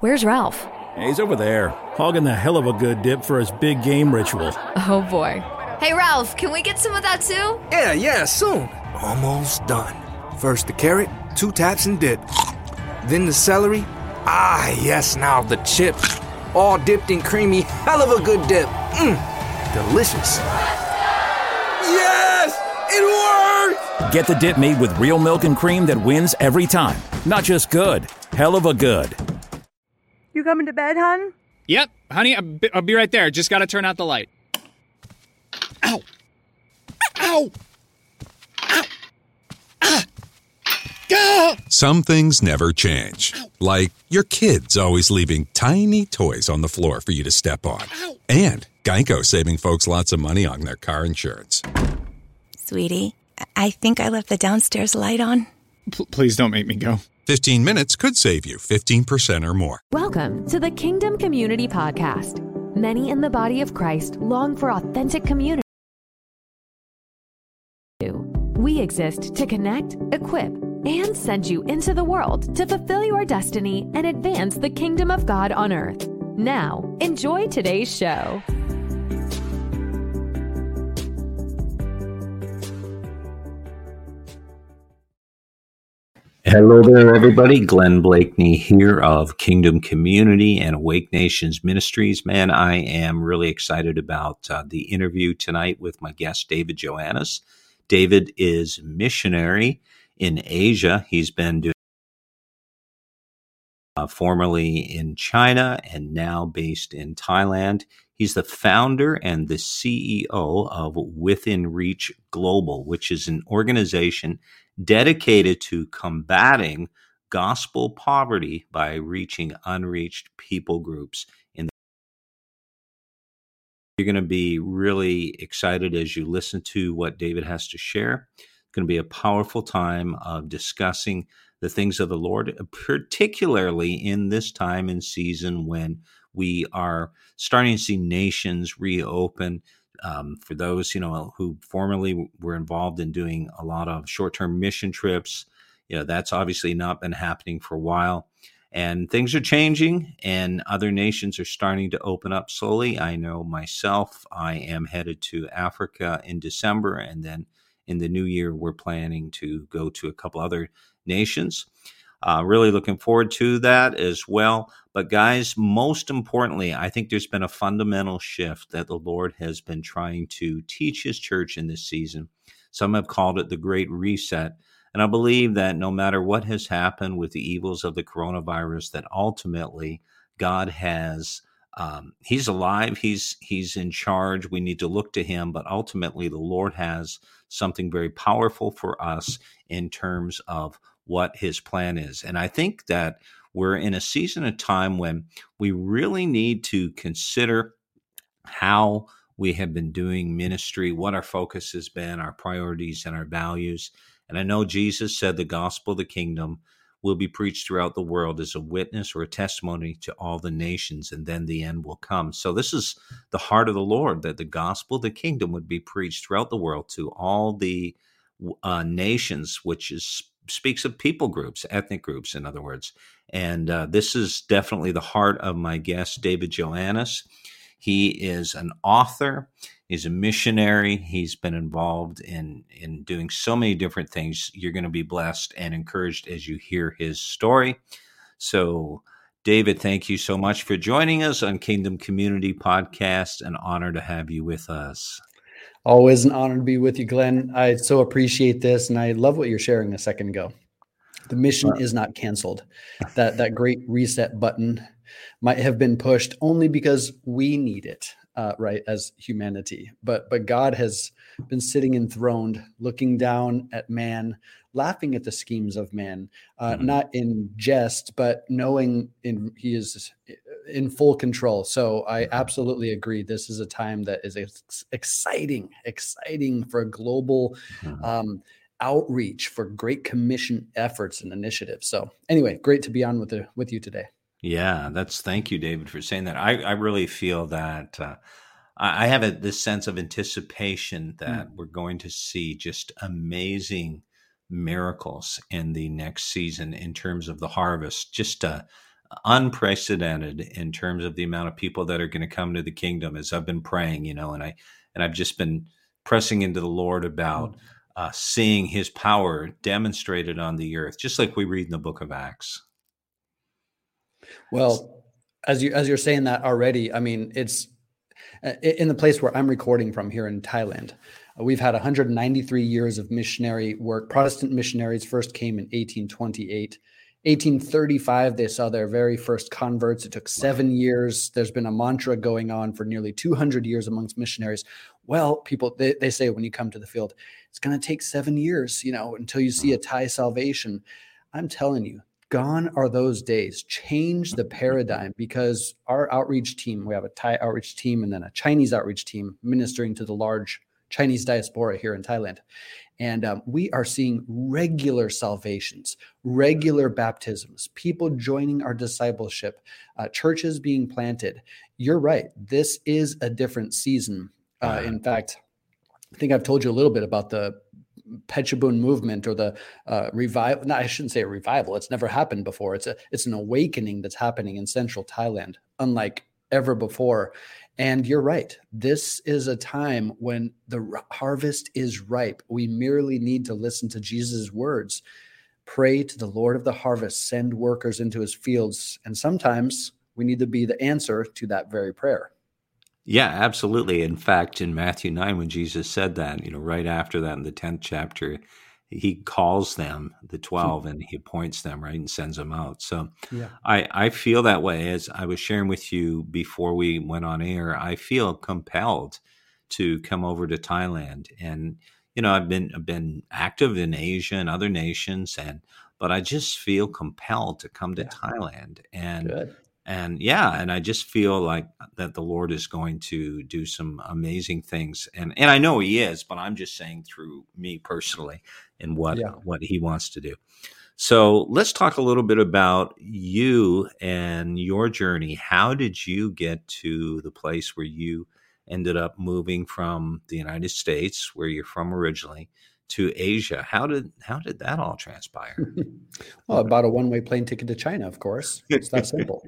Where's Ralph? He's over there, hogging a hell of a good dip for his big game ritual. Oh, boy. Hey, Ralph, can we get some of that, too? Yeah, soon. Almost done. First the carrot, 2 taps and dip. Then the celery. Ah, yes, now the chips. All dipped in creamy, hell of a good dip. Delicious. Yes! It worked! Get the dip made with real milk and cream that wins every time. Not just good, hell of a good. You coming to bed, hon? Yep, honey, I'll be right there. Just gotta turn out the light. Ow! Ow! Ow! Ah! Gah! Some things never change. Like your kids always leaving tiny toys on the floor for you to step on. Ow. And Geico saving folks lots of money on their car insurance. Sweetie, I think I left the downstairs light on. Please don't make me go. 15 minutes could save you 15% or more. Welcome to the Kingdom Community Podcast. Many in the body of Christ long for authentic community. We exist to connect, equip, and send you into the world to fulfill your destiny and advance the kingdom of God on earth. Now, enjoy today's show. Hello there, everybody. Glenn Blakeney here of Kingdom Community and Awake Nations Ministries. Man, I am really excited about the interview tonight with my guest, David Joannes. David is missionary in Asia. He's been doing formerly in China and now based in Thailand. He's the founder and the CEO of Within Reach Global, which is an organization dedicated to combating gospel poverty by reaching unreached people groups. You're going to be really excited as you listen to what David has to share. It's going to be a powerful time of discussing the things of the Lord, particularly in this time and season when we are starting to see nations reopen. For those, who formerly were involved in doing a lot of short-term mission trips, that's obviously not been happening for a while. And things are changing, and other nations are starting to open up slowly. I know myself, I am headed to Africa in December, and then in the new year, we're planning to go to a couple other nations. Really looking forward to that as well. But guys, most importantly, I think there's been a fundamental shift that the Lord has been trying to teach his church in this season. Some have called it the Great Reset. And I believe that no matter what has happened with the evils of the coronavirus, that ultimately God has, he's alive, he's in charge. We need to look to him, but ultimately the Lord has something very powerful for us in terms of what his plan is. And I think that we're in a season of time when we really need to consider how we have been doing ministry, what our focus has been, our priorities and our values. And I know Jesus said the gospel of the kingdom will be preached throughout the world as a witness or a testimony to all the nations, and then the end will come. So this is the heart of the Lord, that the gospel of the kingdom would be preached throughout the world to all the nations, which speaks of people groups, ethnic groups, in other words. And this is definitely the heart of my guest, David Joannes. He is an author. He's a missionary. He's been involved in doing so many different things. You're going to be blessed and encouraged as you hear his story. So, David, thank you so much for joining us on Kingdom Community Podcast. An honor to have you with us. Always an honor to be with you, Glenn. I so appreciate this, and I love what you're sharing a second ago. The mission is not canceled. That great reset button might have been pushed only because we need it, as humanity. But God has been sitting enthroned, looking down at man, laughing at the schemes of man, not in jest, but knowing he is in full control. So I absolutely agree. This is a time that is exciting for global outreach, for Great Commission efforts and initiatives. So anyway, great to be on with you today. Yeah, thank you, David, for saying that. I really feel that I have this sense of anticipation that we're going to see just amazing miracles in the next season in terms of the harvest. Just unprecedented in terms of the amount of people that are going to come to the kingdom. As I've been praying, and I've just been pressing into the Lord about seeing his power demonstrated on the earth, just like we read in the book of Acts. Well, as you're saying that already, I mean, it's in the place where I'm recording from here in Thailand. We've had 193 years of missionary work. Protestant missionaries first came in 1828. 1835, they saw their very first converts. It took 7 years. There's been a mantra going on for nearly 200 years amongst missionaries. Well, people, they say when you come to the field, it's going to take 7 years, until you see a Thai salvation. I'm telling you, gone are those days. Change the paradigm, because our outreach team, we have a Thai outreach team and then a Chinese outreach team ministering to the large Chinese diaspora here in Thailand. And we are seeing regular salvations, regular baptisms, people joining our discipleship, churches being planted. You're right. This is a different season. In fact, I think I've told you a little bit about the Pechabun movement, or the revival. No, I shouldn't say a revival. It's never happened before. It's an awakening that's happening in central Thailand, unlike ever before. And you're right. This is a time when the harvest is ripe. We merely need to listen to Jesus' words. Pray to the Lord of the harvest, send workers into his fields. And sometimes we need to be the answer to that very prayer. Yeah, absolutely. In fact, in Matthew 9, when Jesus said that, right after that in the 10th chapter, he calls them, the 12, and he appoints them, right, and sends them out. So yeah. I feel that way. As I was sharing with you before we went on air, I feel compelled to come over to Thailand. And, I've been active in Asia and other nations, but I just feel compelled to come to Thailand. And good. And I just feel like that the Lord is going to do some amazing things. And I know he is, but I'm just saying through me personally and what he wants to do. So let's talk a little bit about you and your journey. How did you get to the place where you ended up moving from the United States, where you're from originally, to Asia? How did that all transpire? Well, I bought a one-way plane ticket to China, of course. It's that simple.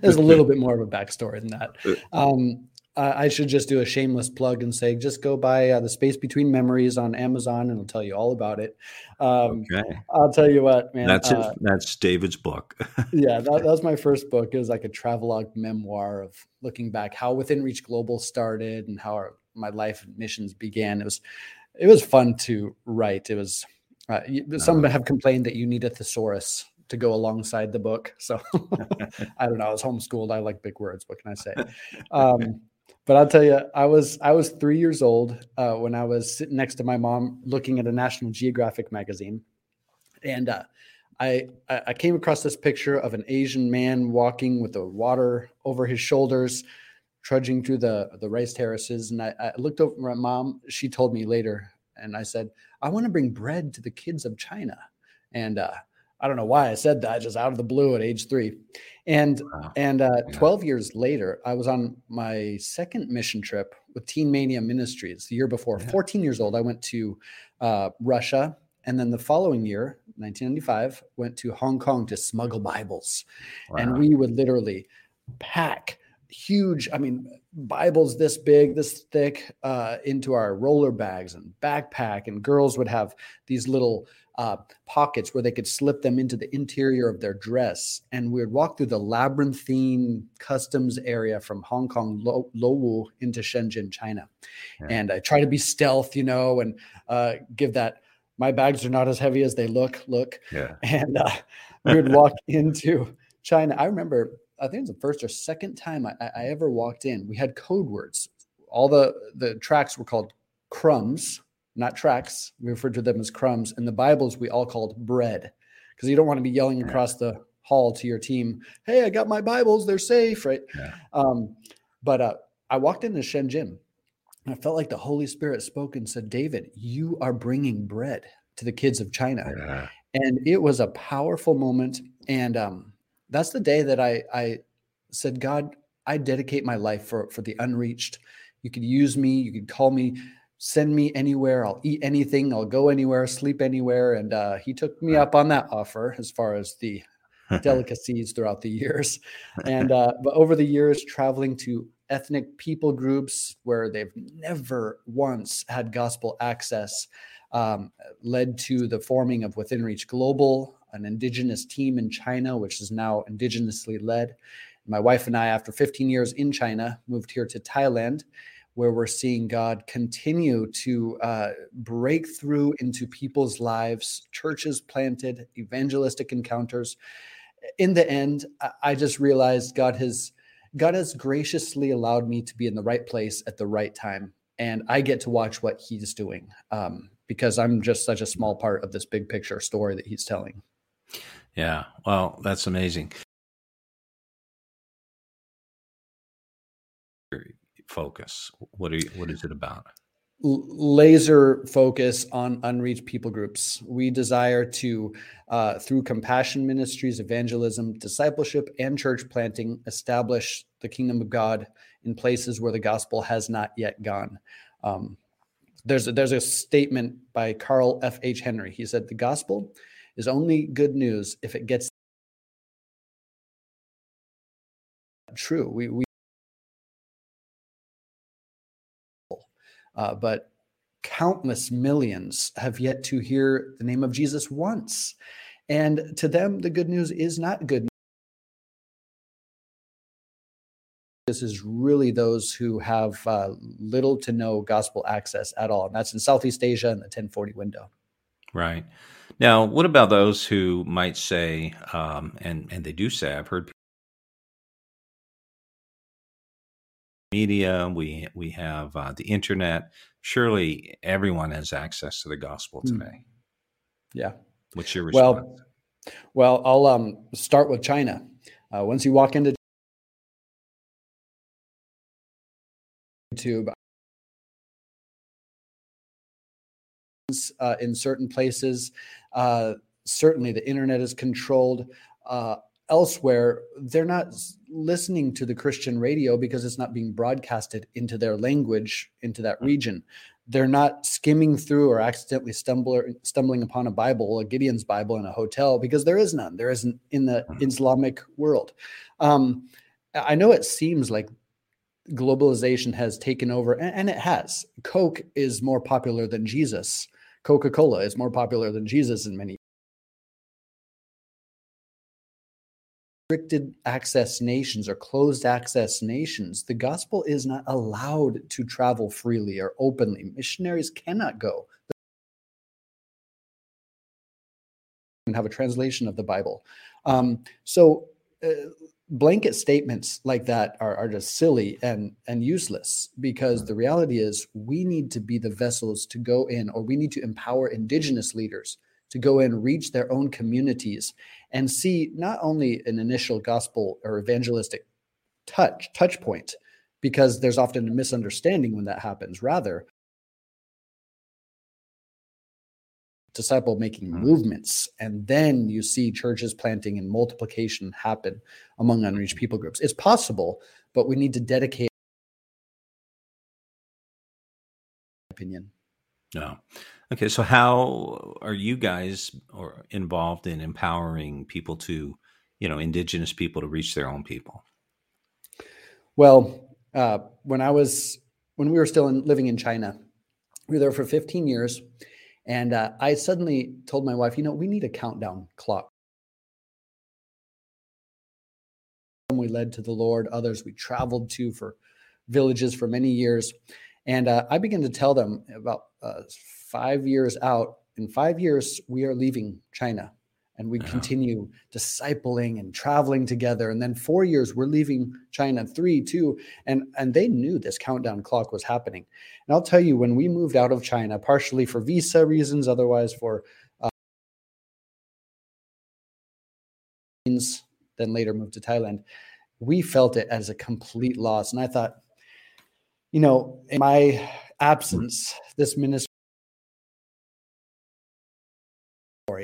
There's a little bit more of a backstory than that. I should just do a shameless plug and say, just go buy The Space Between Memories on Amazon, and it'll tell you all about it. Okay. I'll tell you what, man. That's David's book. Yeah, that was my first book. It was like a travelogue memoir of looking back how Within Reach Global started and how my life and missions began. It was fun to write. It was some have complained that you need a thesaurus to go alongside the book. So I don't know. I was homeschooled. I like big words. What can I say? But I'll tell you, I was 3 years old when I was sitting next to my mom looking at a National Geographic magazine, and I came across this picture of an Asian man walking with the water over his shoulders, trudging through the rice terraces. And I looked over at my mom. She told me later, and I said, I want to bring bread to the kids of China. And I don't know why I said that, just out of the blue at age 3. And wow. And 12 years later, I was on my second mission trip with Teen Mania Ministries the year before. Yeah. 14 years old, I went to Russia. And then the following year, 1995, went to Hong Kong to smuggle Bibles. Wow. And we would literally pack huge, Bibles this big, this thick, into our roller bags and backpack. And girls would have these little pockets where they could slip them into the interior of their dress. And we would walk through the labyrinthine customs area from Hong Kong, Luowu, into Shenzhen, China. Yeah. And I try to be stealth, and give that, my bags are not as heavy as they look. Yeah. And we would walk into China. I remember, I think it's the first or second time I ever walked in. We had code words. All the tracks were called crumbs, not tracks. We referred to them as crumbs. And the Bibles we all called bread, because you don't want to be yelling across the hall to your team, hey, I got my Bibles, they're safe, right? Yeah. But I walked into Shenzhen, and I felt like the Holy Spirit spoke and said, David, you are bringing bread to the kids of China. Yeah. And it was a powerful moment. And that's the day that I said, God, I dedicate my life for the unreached. You could use me. You could call me, send me anywhere. I'll eat anything. I'll go anywhere, sleep anywhere. And he took me up on that offer as far as the delicacies throughout the years. And but over the years, traveling to ethnic people groups where they've never once had gospel access led to the forming of Within Reach Global, an indigenous team in China, which is now indigenously led. My wife and I, after 15 years in China, moved here to Thailand, where we're seeing God continue to break through into people's lives, churches planted, evangelistic encounters. In the end, I just realized God has graciously allowed me to be in the right place at the right time, and I get to watch what he's doing because I'm just such a small part of this big picture story that he's telling. Yeah, well, that's amazing. Focus. What is it about? Laser focus on unreached people groups. We desire to, through compassion ministries, evangelism, discipleship, and church planting, establish the kingdom of God in places where the gospel has not yet gone. There's a statement by Carl F.H. Henry. He said, "The gospel is only good news if it gets true." We but countless millions have yet to hear the name of Jesus once. And to them, the good news is not good news. This is really those who have little to no gospel access at all. And that's in Southeast Asia and the 10/40 window. Right. Now, what about those who might say, and they do say, I've heard people media, we have the internet. Surely everyone has access to the gospel today. Yeah. What's your response? Well, I'll start with China. Once you walk into YouTube, in certain places, certainly the internet is controlled. Elsewhere, they're not listening to the Christian radio because it's not being broadcasted into their language, into that region. They're not skimming through or accidentally stumbling upon a Bible, a Gideon's Bible in a hotel, because there is none. There isn't in the Islamic world. I know it seems like globalization has taken over, and it has. Coke is more popular than Jesus. Coca-Cola is more popular than Jesus in many restricted access nations or closed access nations, the gospel is not allowed to travel freely or openly. Missionaries cannot go. And have a translation of the Bible. So blanket statements like that are just silly and useless, because the reality is we need to be the vessels to go in, or we need to empower indigenous leaders to go and reach their own communities and see not only an initial gospel or evangelistic touch point, because there's often a misunderstanding when that happens. Rather, disciple-making movements, and then you see churches planting and multiplication happen among unreached people groups. It's possible, but we need to dedicate opinion. No. Okay, so how are you guys involved in empowering people to, indigenous people to reach their own people? Well, when we were still living in China, we were there for 15 years, and I suddenly told my wife, we need a countdown clock. Some we led to the Lord, others we traveled to for villages for many years. And I began to tell them about 5 years out. In 5 years, we are leaving China, and we continue discipling and traveling together. And then 4 years, we're leaving China, 3, 2. And they knew this countdown clock was happening. And I'll tell you, when we moved out of China, partially for visa reasons, otherwise for then later moved to Thailand, we felt it as a complete loss. And I thought, in my absence, this ministry,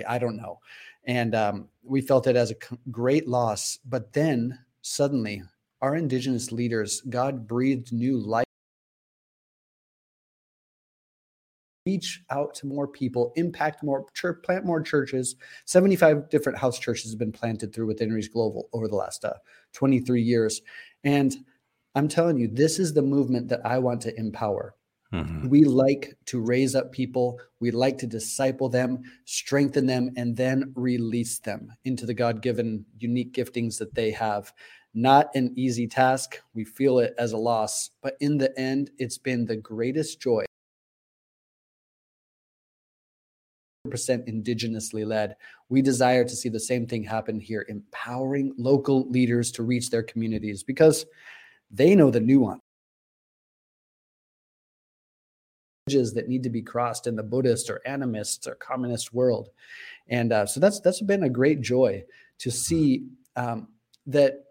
I don't know. And we felt it as a great loss. But then suddenly our indigenous leaders, God breathed new life reach out to more people, impact more, plant more churches. 75 different house churches have been planted through Within Reach Global over the last 23 years. And I'm telling you, this is the movement that I want to empower. Mm-hmm. We like to raise up people. We like to disciple them, strengthen them, and then release them into the God-given unique giftings that they have. Not an easy task. We feel it as a loss, but in the end, it's been the greatest joy. 100% indigenously led. We desire to see the same thing happen here, empowering local leaders to reach their communities because they know the nuance that need to be crossed in the Buddhist or animist or communist world. And so that's been a great joy to see that,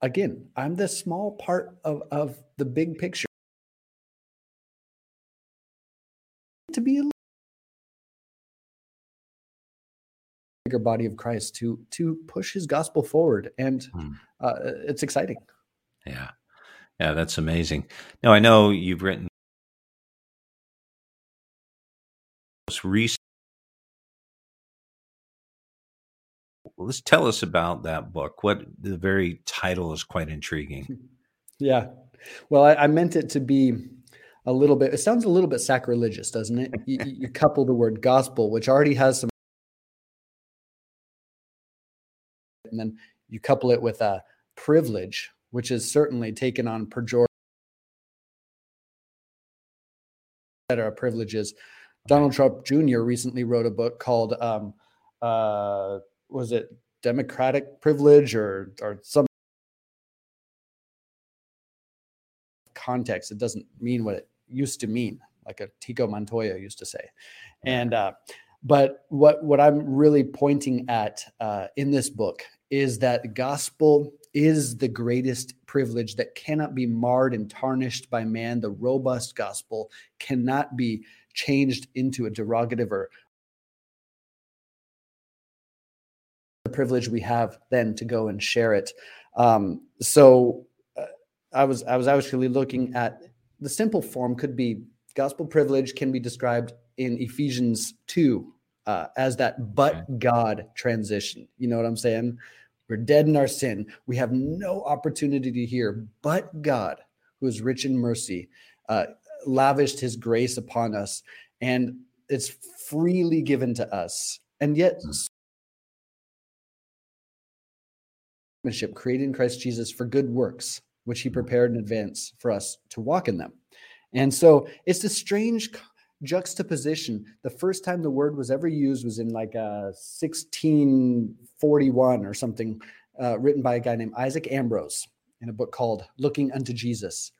again, I'm the small part of the big picture. To be a bigger body of Christ to push his gospel forward. And it's exciting. Yeah. Yeah, that's amazing. Now, I know you've written recent. Let's tell us about that book. What the very title is quite intriguing. Yeah. Well, I meant it to be a little bit, it sounds a little bit sacrilegious, doesn't it? You couple the word gospel, which already has some, and then you couple it with a privilege, which is certainly taken on pejorative, etc. privileges. Donald Trump Jr. recently wrote a book called, was it Democratic Privilege or some context? It doesn't mean what it used to mean, like a Tico Montoya used to say. And but what I'm really pointing at in this book is that gospel is the greatest privilege that cannot be marred and tarnished by man. The robust gospel cannot be changed into a derogative or the privilege we have then to go and share it. I was actually looking at the simple form could be gospel privilege can be described in Ephesians 2 as that but God transition. You know what I'm saying? We're dead in our sin. We have no opportunity to hear, but God, who is rich in mercy, lavished his grace upon us, and it's freely given to us. And yet, created in Christ Jesus for good works, which he prepared in advance for us to walk in them. And so it's this strange juxtaposition. The first time the word was ever used was in like 1641 or something, written by a guy named Isaac Ambrose in a book called Looking Unto Jesus.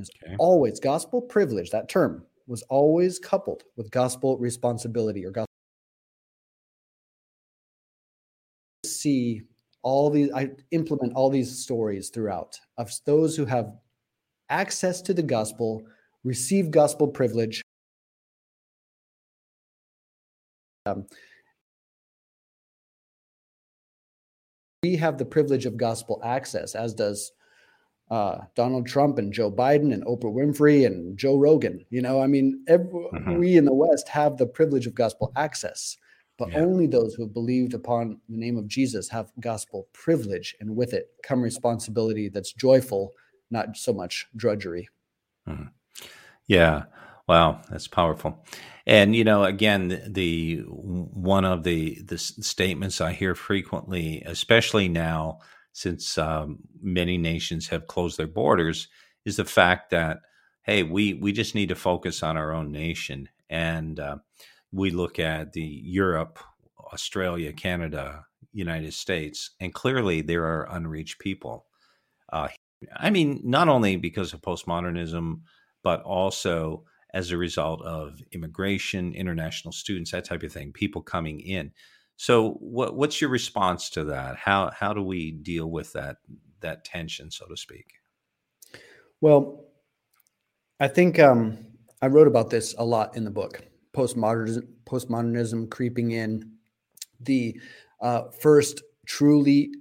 Okay. Always gospel privilege, that term was always coupled with gospel responsibility or gospel. See all these, I implement all these stories throughout of those who have access to the gospel, receive gospel privilege. We have the privilege of gospel access, as does Donald Trump and Joe Biden and Oprah Winfrey and Joe Rogan. You know, I mean, we in the West have the privilege of gospel access, but only those who have believed upon the name of Jesus have gospel privilege, and with it come responsibility that's joyful, not so much drudgery. Mm-hmm. Yeah. Wow. That's powerful. And, you know, again, the one of the statements I hear frequently, especially now, since many nations have closed their borders, is the fact that, hey, we just need to focus on our own nation. And we look at the Europe, Australia, Canada, United States, and clearly there are unreached people. I mean, not only because of postmodernism, but also as a result of immigration, international students, that type of thing, people coming in. So what's your response to that? How do we deal with that tension, so to speak? Well, I think I wrote about this a lot in the book, postmodernism creeping in, the first truly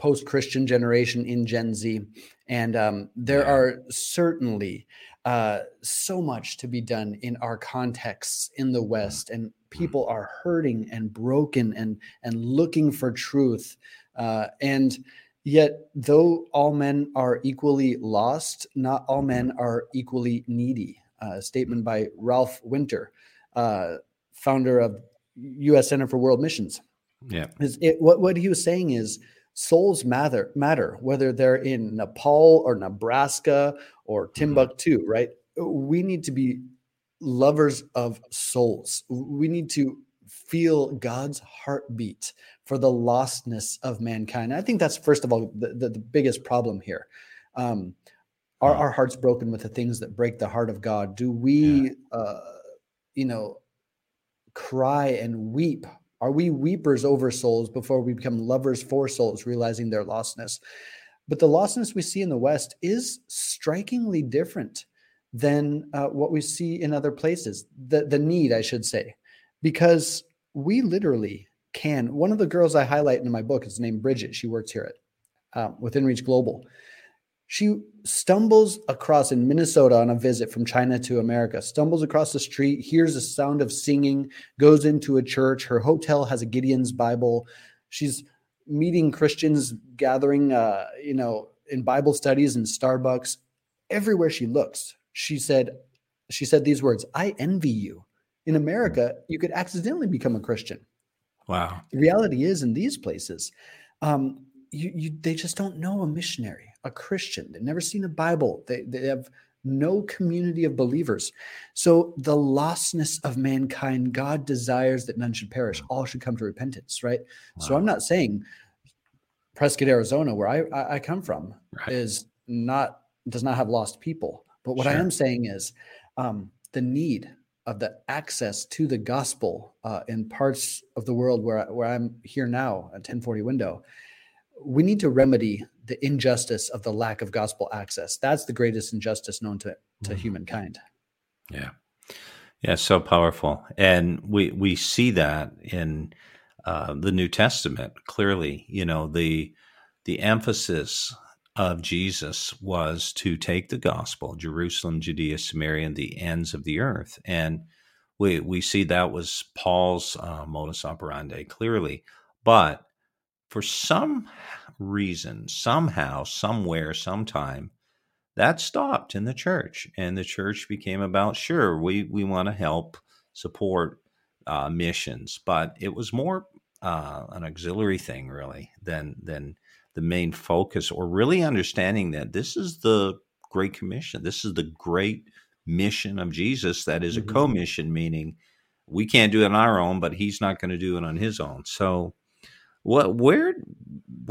post-Christian generation in Gen Z. And there are certainly so much to be done in our contexts in the West, and people are hurting and broken and looking for truth. And yet, though all men are equally lost, not all men are equally needy. A statement by Ralph Winter, founder of US Center for World Missions. Yeah, what he was saying is souls matter, whether they're in Nepal or Nebraska or Timbuktu, right? We need to be lovers of souls. We need to feel God's heartbeat for the lostness of mankind. I think that's, first of all, the biggest problem here. Are our hearts broken with the things that break the heart of God? Do we, cry and weep? Are we weepers over souls before we become lovers for souls, realizing their lostness? But the lostness we see in the West is strikingly different than what we see in other places. The need, I should say, because we literally can. One of the girls I highlight in my book is named Bridget. She works here at Within Reach Global. She stumbles across in Minnesota on a visit from China to America, stumbles across the street, hears the sound of singing, goes into a church. Her hotel has a Gideon's Bible. She's meeting Christians, gathering, in Bible studies and Starbucks. Everywhere she looks, she said these words, "I envy you. In America, you could accidentally become a Christian." Wow. The reality is, in these places, they just don't know a missionary, a Christian. They've never seen a Bible. They have no community of believers. So the lostness of mankind, God desires that none should perish. All should come to repentance, right? Wow. So I'm not saying Prescott, Arizona, where I come from, right, does not have lost people. But what I am saying is the need of the access to the gospel in parts of the world where I'm here now at 1040 Window. We need to remedy the injustice of the lack of gospel access. That's the greatest injustice known to humankind. Yeah. Yeah. So powerful. And we see that in the New Testament clearly. The emphasis of Jesus was to take the gospel, Jerusalem, Judea, Samaria, and the ends of the earth. And we see that was Paul's modus operandi clearly, but for some reason, somehow, somewhere, sometime, that stopped in the church. And the church became about, sure, we want to help support missions, but it was more an auxiliary thing, really, than the main focus, or really understanding that this is the Great Commission. This is the great mission of Jesus that is a commission, meaning we can't do it on our own, but he's not going to do it on his own. So what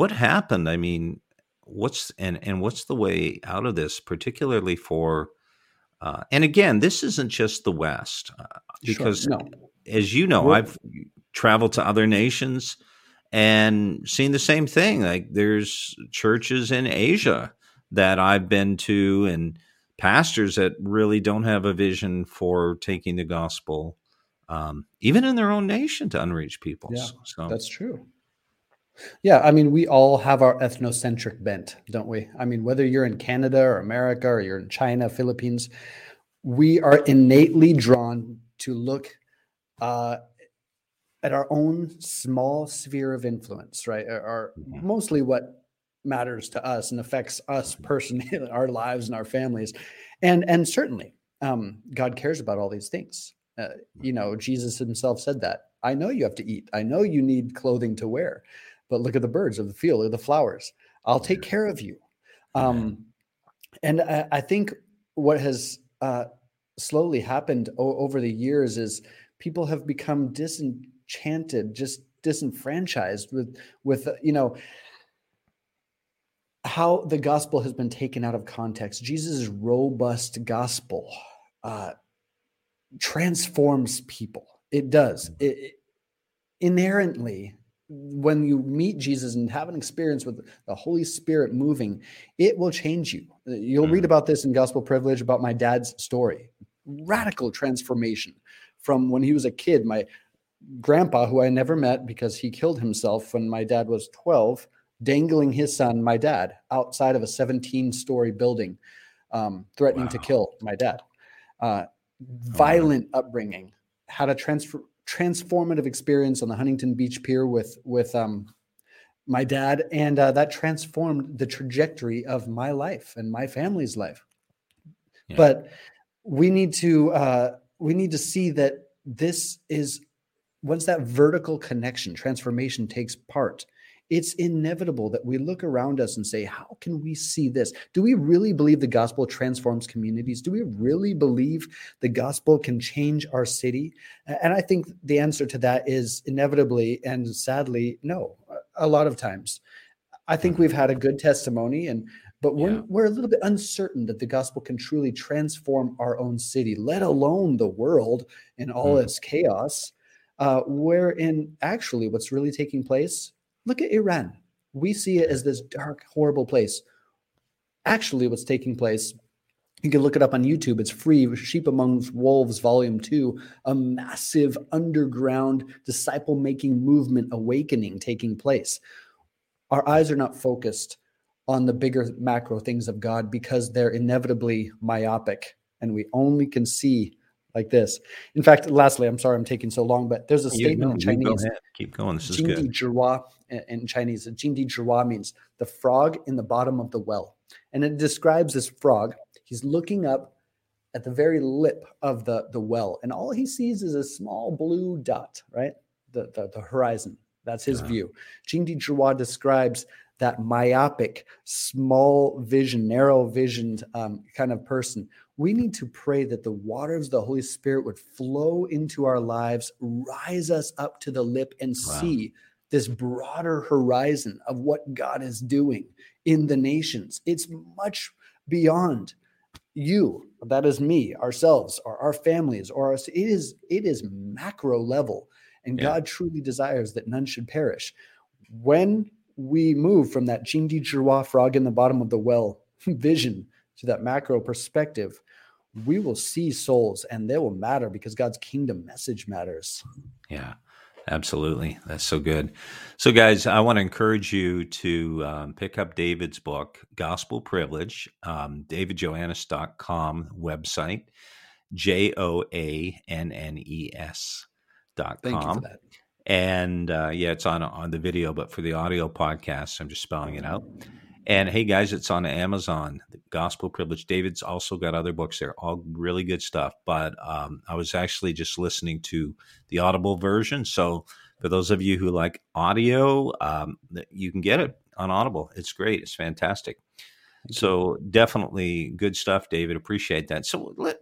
happened? I mean, what's the way out of this, particularly for, and again, this isn't just the West, because as you know, I've traveled to other nations and seen the same thing. Like there's churches in Asia that I've been to and pastors that really don't have a vision for taking the gospel, even in their own nation, to unreached people. Yeah, so that's true. Yeah, I mean, we all have our ethnocentric bent, don't we? I mean, whether you're in Canada or America or you're in China, Philippines, we are innately drawn to look at our own small sphere of influence, right? Or mostly what matters to us and affects us personally, our lives and our families. And certainly, God cares about all these things. Jesus himself said that. I know you have to eat. I know you need clothing to wear. But look at the birds of the field or the flowers. I'll take care of you. And I think what has slowly happened over the years is people have become disenchanted, just disenfranchised with how the gospel has been taken out of context. Jesus' robust gospel transforms people. It does. It inherently, when you meet Jesus and have an experience with the Holy Spirit moving, it will change you. You'll read about this in Gospel Privilege about my dad's story. Radical transformation from when he was a kid. My grandpa, who I never met because he killed himself when my dad was 12, dangling his son, my dad, outside of a 17-story building. threatening to kill my dad. Violent upbringing. Had a transformative experience on the Huntington Beach Pier with my dad, and that transformed the trajectory of my life and my family's life. Yeah. But we need to see that this is, once that vertical connection, transformation takes part, it's inevitable that we look around us and say, how can we see this? Do we really believe the gospel transforms communities? Do we really believe the gospel can change our city? And I think the answer to that is inevitably and sadly, no, a lot of times. I think we've had a good testimony, but we're a little bit uncertain that the gospel can truly transform our own city, let alone the world in all its chaos, wherein actually what's really taking place. Look at Iran. We see it as this dark, horrible place. Actually, what's taking place, you can look it up on YouTube. It's free. Sheep Among Wolves, Volume 2, a massive underground disciple-making movement awakening taking place. Our eyes are not focused on the bigger macro things of God because they're inevitably myopic, and we only can see like this. In fact, lastly, I'm sorry I'm taking so long, but there's a statement in Chinese. Keep going. This is good. Jingdi Zhirwa in Chinese. Jingdi Zhirwa means the frog in the bottom of the well. And it describes this frog. He's looking up at the very lip of the well, and all he sees is a small blue dot, right? The horizon. That's his view. Jingdi Zhirwa describes that myopic, small vision, narrow-visioned kind of person. We need to pray that the waters of the Holy Spirit would flow into our lives, rise us up to the lip, and see this broader horizon of what God is doing in the nations. It's much beyond you. That is me, ourselves, or our families, or us. It is macro level, and God truly desires that none should perish. When we move from that Jingdi Zhirwa, frog in the bottom of the well vision to that macro perspective, we will see souls, and they will matter because God's kingdom message matters. Yeah, absolutely. That's so good. So guys, I want to encourage you to pick up David's book, Gospel Privilege, davidjoannes.com website, joannes.com. Thank you for that. And it's on the video, but for the audio podcast, I'm just spelling it out. And hey, guys, it's on Amazon, the Gospel Privilege. David's also got other books there, all really good stuff. But I was actually just listening to the Audible version. So for those of you who like audio, you can get it on Audible. It's great. It's fantastic. So definitely good stuff, David. Appreciate that. So let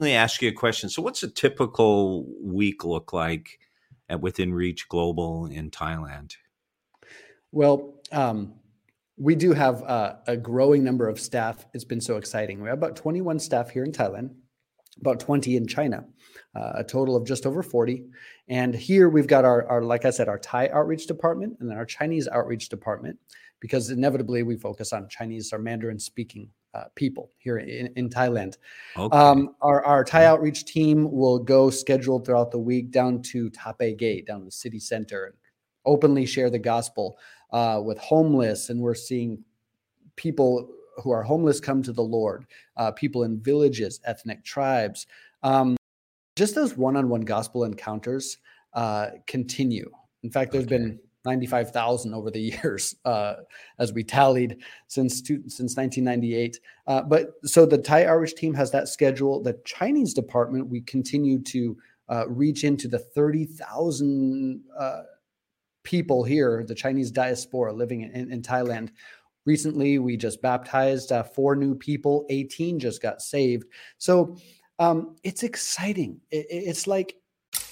me ask you a question. So what's a typical week look like at Within Reach Global in Thailand? Well, we do have a growing number of staff. It's been so exciting. We have about 21 staff here in Thailand, about 20 in China, a total of just over 40. And here we've got our, like I said, our Thai outreach department and then our Chinese outreach department, because inevitably we focus on Chinese or Mandarin speaking people here in Thailand. Okay. Our Thai outreach team will go scheduled throughout the week down to Tape Gate, down to the city center, and openly share the gospel with homeless, and we're seeing people who are homeless come to the Lord, people in villages, ethnic tribes. Just those one-on-one gospel encounters continue. In fact, there's been 95,000 over the years as we tallied since 1998. But so the Thai Irish team has that schedule. The Chinese department, we continue to reach into the 30,000 people here, the Chinese diaspora living in Thailand. Recently, we just baptized 4 new people. 18 just got saved. So it's exciting. It's like,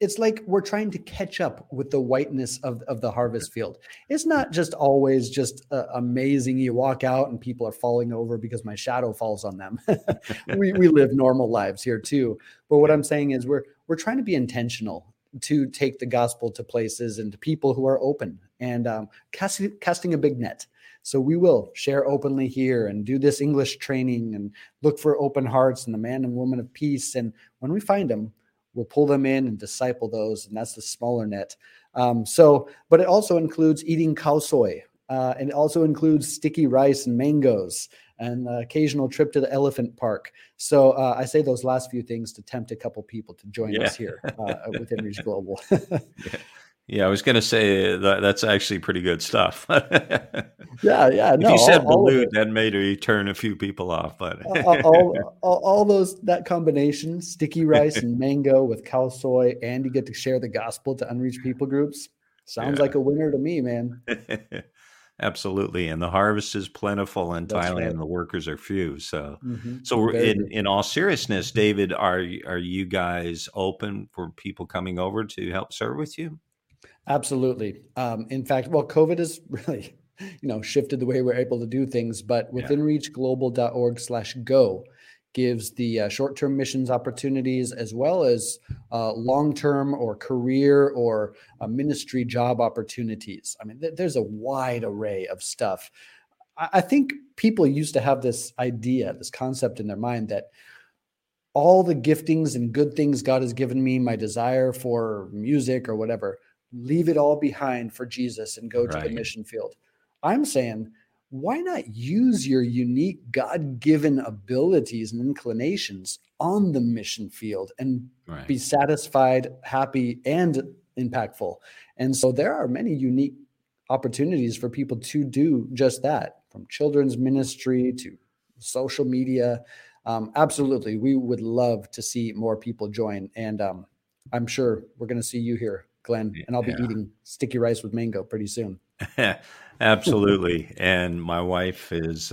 it's like we're trying to catch up with the whiteness of the harvest field. It's not just always just amazing. You walk out and people are falling over because my shadow falls on them. We live normal lives here too. But what I'm saying is we're trying to be intentional to take the gospel to places and to people who are open and casting a big net. So we will share openly here and do this English training and look for open hearts and the man and woman of peace. And when we find them, we'll pull them in and disciple those. And that's the smaller net. But it also includes eating cow soy. And it also includes sticky rice and mangoes and an occasional trip to the elephant park. So I say those last few things to tempt a couple people to join us here within Reach Global. Yeah, I was going to say that's actually pretty good stuff. Yeah. No, if you said balloon, that made me turn a few people off. But all those, that combination, sticky rice and mango with cow soy, and you get to share the gospel to unreached people groups. Sounds like a winner to me, man. Absolutely. And the harvest is plentiful in Thailand. Right. The workers are few. So, so in all seriousness, David, are you guys open for people coming over to help serve with you? Absolutely. In fact, well, COVID has really, shifted the way we're able to do things, but withinreachglobal.org/go gives the short-term missions opportunities as well as long-term or career or ministry job opportunities. I mean, there's a wide array of stuff. I think people used to have this idea, this concept in their mind that all the giftings and good things God has given me, my desire for music or whatever, leave it all behind for Jesus and go to the mission field. I'm saying, why not use your unique God-given abilities and inclinations on the mission field and be satisfied, happy, and impactful? And so there are many unique opportunities for people to do just that, from children's ministry to social media. Absolutely. We would love to see more people join. And I'm sure we're going to see you here, Glenn, and I'll be eating sticky rice with mango pretty soon. Absolutely. And my wife is,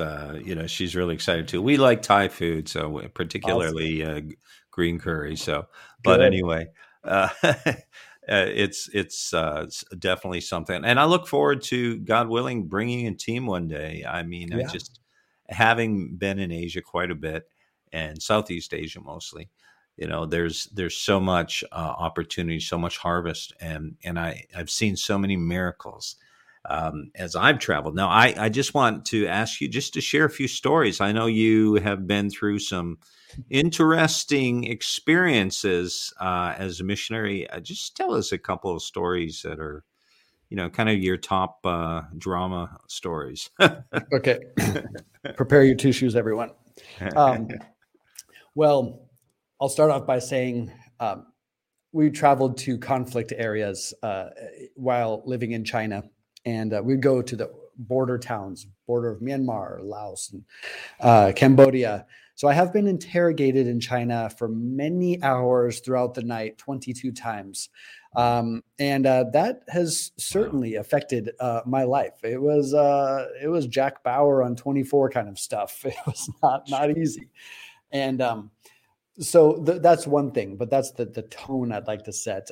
she's really excited too. We like Thai food, so particularly green curry. So, but anyway, it's definitely something. And I look forward to, God willing, bringing a team one day. I mean, I just, having been in Asia quite a bit and Southeast Asia mostly, there's so much opportunity, so much harvest, and I've seen so many miracles as I've traveled. Now, I just want to ask you just to share a few stories. I know you have been through some interesting experiences as a missionary. Just tell us a couple of stories that are, kind of your top drama stories. Okay. Prepare your two shoes, everyone. Well, I'll start off by saying we traveled to conflict areas while living in China, and we'd go to the border towns, border of Myanmar, Laos, and Cambodia. So I have been interrogated in China for many hours throughout the night, 22 times. And that has certainly affected my life. It was Jack Bauer on 24 kind of stuff. It was not easy. And So that's one thing, but that's the tone I'd like to set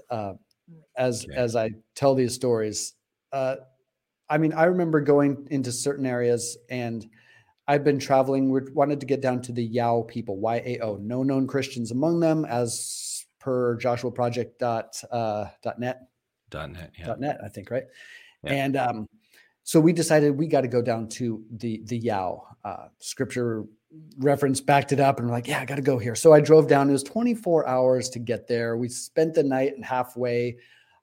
as I tell these stories. I remember going into certain areas, and I've been traveling. We wanted to get down to the Yao people, YAO, no known Christians among them, as per Joshua Project .net, I think, right? Yeah. And so we decided we got to go down to the Yao. Scripture reference backed it up, and we're like, I got to go here. So I drove down. It was 24 hours to get there. We spent the night, and halfway,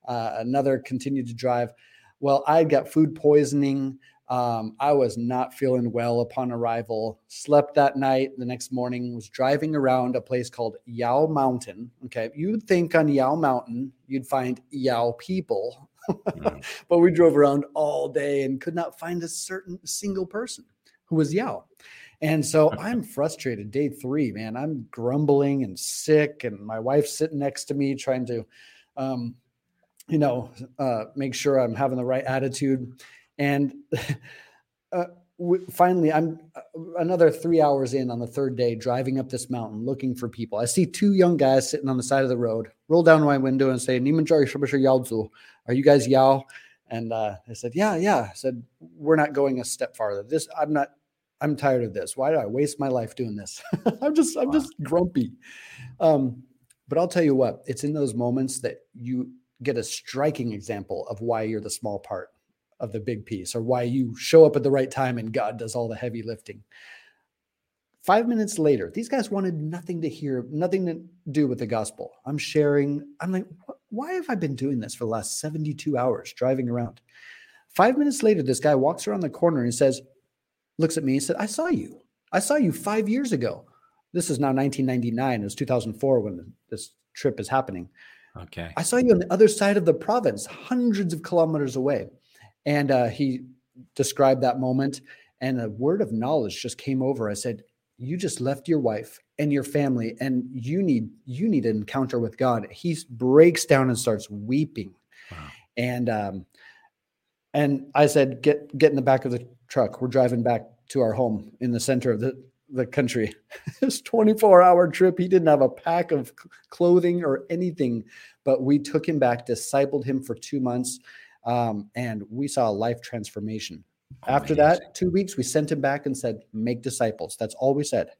another continued to drive. Well, I got food poisoning. I was not feeling well upon arrival, slept that night. The next morning was driving around a place called Yao Mountain. Okay. You'd think on Yao Mountain, you'd find Yao people, but we drove around all day and could not find a certain single person who was Yao. And so I'm frustrated. Day three, man, I'm grumbling and sick. And my wife's sitting next to me trying to, make sure I'm having the right attitude. And finally, I'm another 3 hours in on the third day, driving up this mountain, looking for people. I see two young guys sitting on the side of the road, roll down my window and say, "Are you guys Yao?" And I said, yeah. I said, "We're not going a step farther. I'm tired of this. Why do I waste my life doing this?" I'm just grumpy. But I'll tell you what, it's in those moments that you get a striking example of why you're the small part of the big piece, or why you show up at the right time and God does all the heavy lifting. 5 minutes later, these guys wanted nothing to hear, nothing to do with the gospel. I'm sharing. I'm like, why have I been doing this for the last 72 hours driving around? 5 minutes later, this guy walks around the corner and says, looks at me and said, I saw you 5 years ago. This is now 1999. It was 2004 when this trip is happening. Okay. I saw you on the other side of the province, hundreds of kilometers away. And he described that moment, and a word of knowledge just came over. I said, "You just left your wife and your family, and you need an encounter with God." He breaks down and starts weeping. Wow. And I said, get in the back of the truck. We're driving back to our home in the center of the country. This 24-hour trip, he didn't have a pack of clothing or anything, but we took him back, discipled him for 2 months, and we saw a life transformation. Amazing. After that, 2 weeks, we sent him back and said, "Make disciples." That's all we said.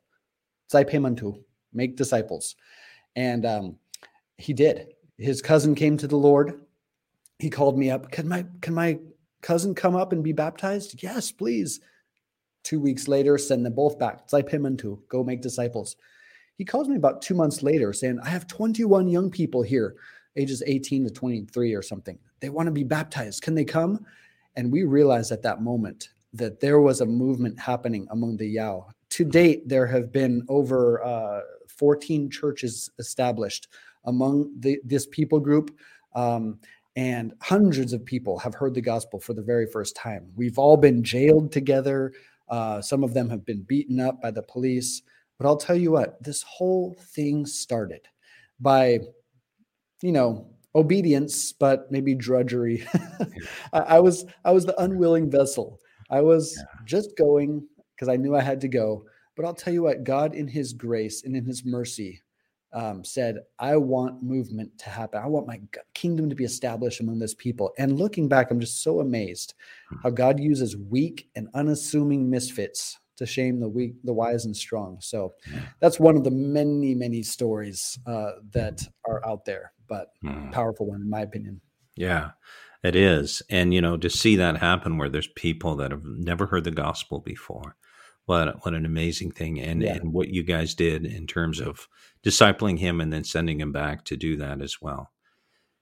Zaipemantu, make disciples. And he did. His cousin came to the Lord. He called me up. Can my cousin come up and be baptized? Yes, please. 2 weeks later, send them both back. Zaipemantu, go make disciples. He calls me about 2 months later saying, "I have 21 young people here, ages 18 to 23 or something. They want to be baptized. Can they come?" And we realized at that moment that there was a movement happening among the Yao. To date, there have been over 14 churches established among this people group, and hundreds of people have heard the gospel for the very first time. We've all been jailed together. Some of them have been beaten up by the police. But I'll tell you what, this whole thing started by, obedience, but maybe drudgery. I was the unwilling vessel. I was just going because I knew I had to go. But I'll tell you what, God in his grace and in his mercy said, "I want movement to happen. I want my kingdom to be established among this people." And looking back, I'm just so amazed how God uses weak and unassuming misfits to shame the weak, the wise, and strong. So that's one of the many, many stories that are out there, but powerful one in my opinion. Yeah, it is. And, to see that happen where there's people that have never heard the gospel before, what an amazing thing. And what you guys did in terms of discipling him and then sending him back to do that as well.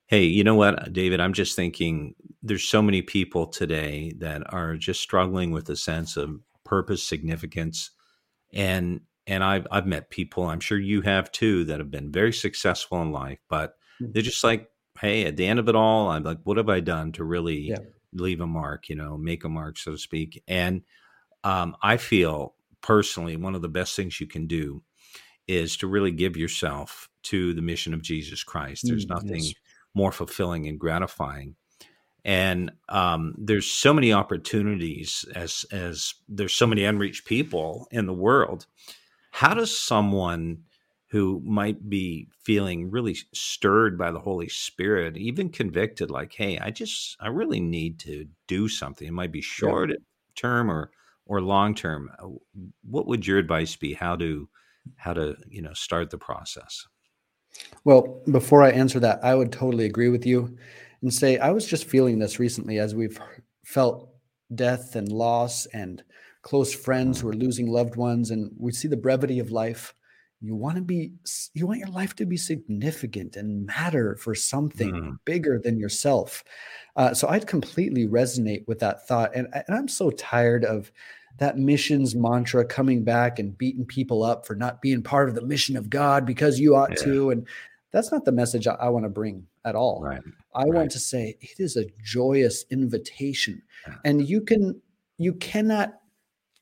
Hey, you know what, David, I'm just thinking there's so many people today that are just struggling with a sense of purpose, significance. And I've met people, I'm sure you have too, that have been very successful in life, but they're just like, hey, at the end of it all, I'm like, what have I done to really leave a mark, make a mark, so to speak. And I feel personally, one of the best things you can do is to really give yourself to the mission of Jesus Christ. There's nothing more fulfilling and gratifying. And there's so many opportunities as there's so many unreached people in the world. How does someone who might be feeling really stirred by the Holy Spirit, even convicted, like, hey, I really need to do something. It might be short term or long term. What would your advice be? How to start the process? Well, before I answer that, I would totally agree with you and say, I was just feeling this recently as we've felt death and loss and close friends who are losing loved ones. And we see the brevity of life. You want your life to be significant and matter for something bigger than yourself. So I'd completely resonate with that thought. And I'm so tired of that missions mantra coming back and beating people up for not being part of the mission of God because you ought to. And that's not the message I want to bring at all. Right. I want to say it is a joyous invitation, and you cannot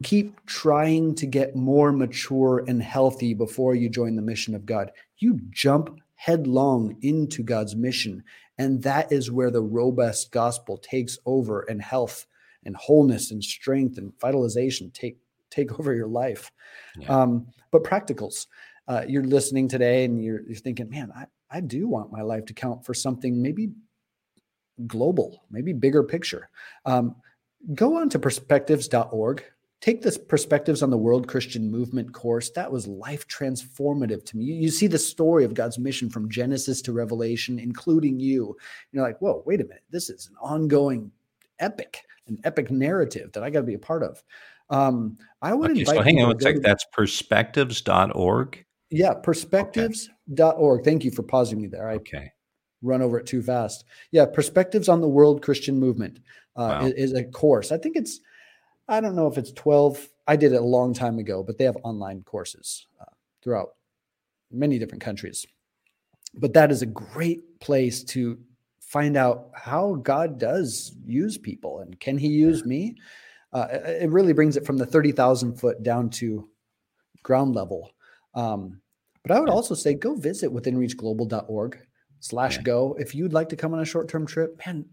keep trying to get more mature and healthy before you join the mission of God. You jump headlong into God's mission, and that is where the robust gospel takes over and health and wholeness and strength and vitalization take over your life. Yeah. But practicals, you're listening today and you're thinking, man, I do want my life to count for something maybe global, maybe bigger picture. Go on to perspectives.org. Take this Perspectives on the World Christian Movement course. That was life transformative to me. You see the story of God's mission from Genesis to Revelation, including you. And you're like, whoa, wait a minute. This is an ongoing epic, an epic narrative that I got to be a part of. I would invite you. So hang on a sec. That's perspectives.org? Yeah, perspectives.org. Thank you for pausing me there. Okay. Run over it too fast. Yeah, Perspectives on the World Christian Movement is a course. I think it's, I don't know if it's 12. I did it a long time ago, but they have online courses throughout many different countries. But that is a great place to find out how God does use people and can he use me? It really brings it from the 30,000 foot down to ground level. But I would also say go visit withinreachglobal.org/go. If you'd like to come on a short-term trip, man,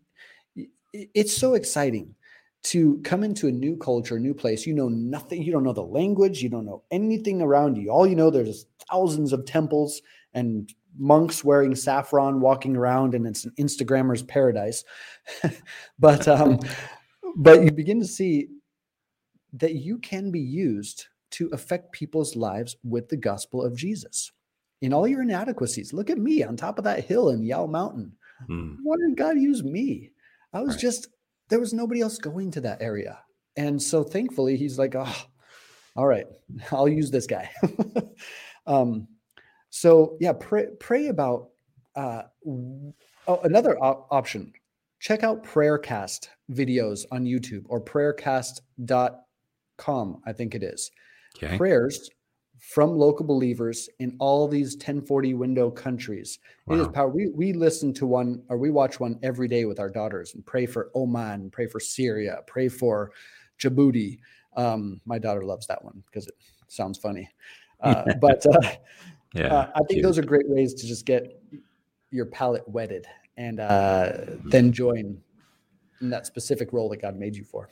it's so exciting to come into a new culture, a new place. You know nothing. You don't know the language. You don't know anything around you. All you know, there's thousands of temples and monks wearing saffron walking around, and it's an Instagrammer's paradise. But you begin to see that you can be used to affect people's lives with the gospel of Jesus. In all your inadequacies, look at me on top of that hill in Yao Mountain. Why did God use me? I was just... There was nobody else going to that area. And so thankfully he's like, oh, all right, I'll use this guy. So yeah, pray about, another option, check out Prayercast videos on YouTube or prayercast.com. I think it is. Okay. Prayers from local believers in all these 10/40 window countries. Wow. It is power. We listen to one, or we watch one every day with our daughters and pray for Oman, pray for Syria, pray for Djibouti. My daughter loves that one because it sounds funny. I think those are great ways to just get your palate wetted and then join in that specific role that God made you for.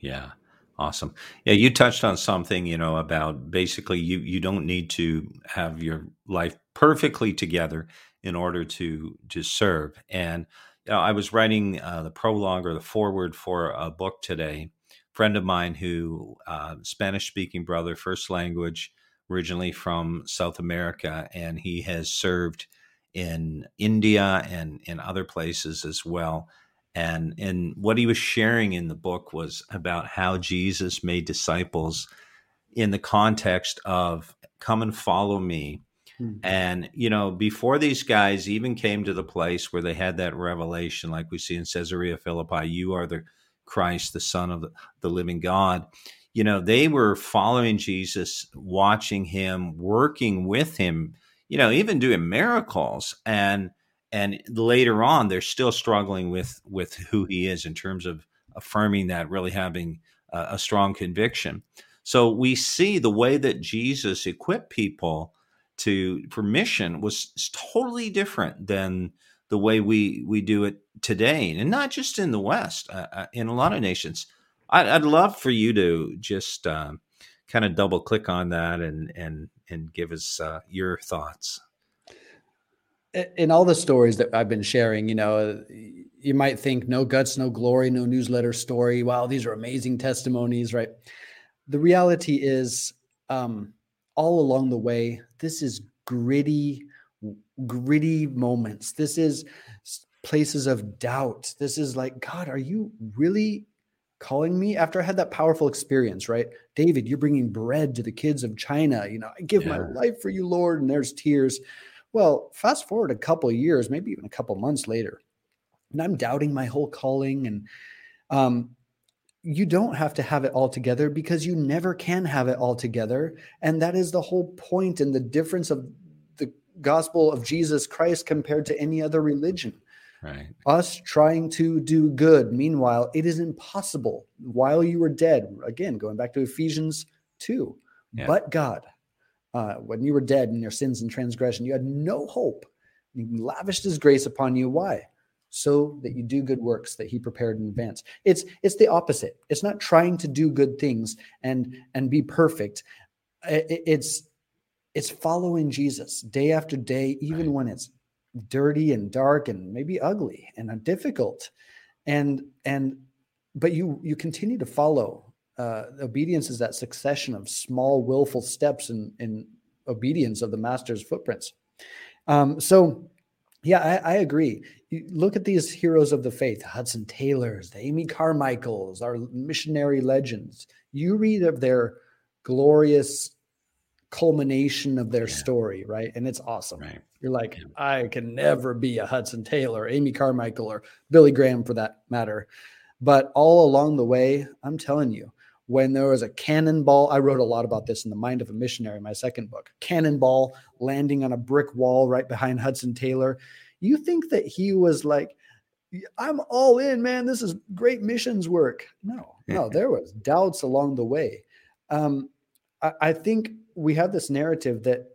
Yeah. Awesome. Yeah, you touched on something, about basically you don't need to have your life perfectly together in order to serve. And I was writing the prologue or the foreword for a book today. A friend of mine who, Spanish-speaking brother, first language, originally from South America, and he has served in India and in other places as well. And what he was sharing in the book was about how Jesus made disciples in the context of come and follow me. Mm-hmm. And, before these guys even came to the place where they had that revelation, like we see in Caesarea Philippi, you are the Christ, the Son of the living God. They were following Jesus, watching him, working with him, even doing miracles. And later on, they're still struggling with who he is in terms of affirming that, really having a strong conviction. So we see the way that Jesus equipped people for mission was totally different than the way we do it today, and not just in the West, in a lot of nations. I'd love for you to just kind of double click on that and give us your thoughts. In all the stories that I've been sharing, you might think no guts, no glory, no newsletter story. Wow, these are amazing testimonies, right? The reality is all along the way, this is gritty moments. This is places of doubt. This is like, God, are you really calling me? After I had that powerful experience, right? David, you're bringing bread to the kids of China. I give my life for you, Lord, and there's tears. Well, fast forward a couple of years, maybe even a couple of months later, and I'm doubting my whole calling. And you don't have to have it all together, because you never can have it all together. And that is the whole point and the difference of the gospel of Jesus Christ compared to any other religion. Right. Us trying to do good. Meanwhile, it is impossible while you were dead. Again, going back to Ephesians 2, but God. When you were dead in your sins and transgression, you had no hope. He lavished his grace upon you. Why? so that you do good works that he prepared in advance. It's the opposite. It's not trying to do good things and be perfect. It's following Jesus day after day, even when it's dirty and dark and maybe ugly and difficult. But you continue to follow. Obedience is that succession of small willful steps in obedience of the master's footprints. Yeah, I agree. You look at these heroes of the faith, Hudson Taylors, the Amy Carmichaels, our missionary legends. You read of their glorious culmination of their story, right? And it's awesome. Right. You're like, I can never be a Hudson Taylor, Amy Carmichael, or Billy Graham for that matter. But all along the way, I'm telling you, when there was a cannonball, I wrote a lot about this in The Mind of a Missionary, my second book, cannonball landing on a brick wall right behind Hudson Taylor. You think that he was like, I'm all in, man. This is great missions work. No, there was doubts along the way. I think we have this narrative that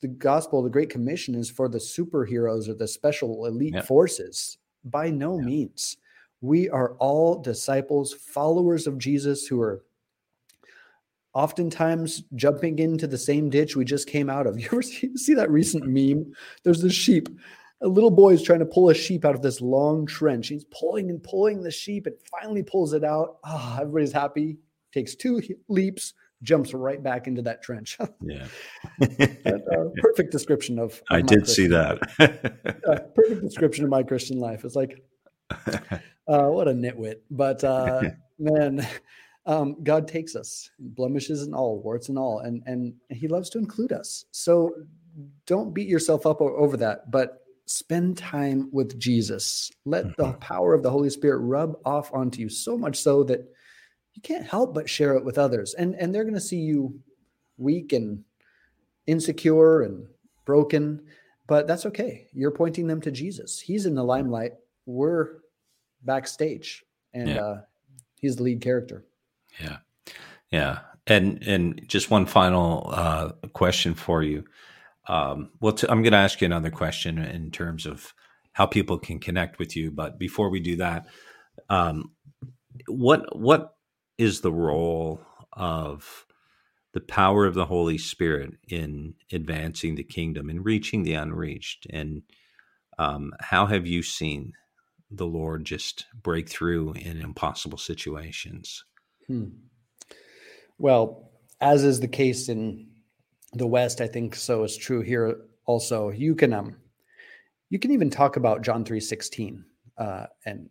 the gospel, the Great Commission, is for the superheroes or the special elite forces. By no means. We are all disciples, followers of Jesus who are oftentimes jumping into the same ditch we just came out of. You ever see that recent meme? There's this sheep. A little boy is trying to pull a sheep out of this long trench. He's pulling and pulling the sheep and finally pulls it out. Ah, everybody's happy. Takes two leaps, jumps right back into that trench. Yeah. Perfect description of I did Christian see that. Perfect description of my Christian life. It's like, what a nitwit. But man... God takes us, blemishes and all, warts and all, and he loves to include us. So don't beat yourself up over that, but spend time with Jesus. Let the power of the Holy Spirit rub off onto you so much so that you can't help but share it with others. And they're going to see you weak and insecure and broken, but that's okay. You're pointing them to Jesus. He's in the limelight. We're backstage, and he's the lead character. Yeah. Yeah. And just one final question for you. I'm going to ask you another question in terms of how people can connect with you. But before we do that, what is the role of the power of the Holy Spirit in advancing the kingdom and reaching the unreached? And how have you seen the Lord just break through in impossible situations? Well, as is the case in the West, I think so is true here also. You can even talk about John 3:16 and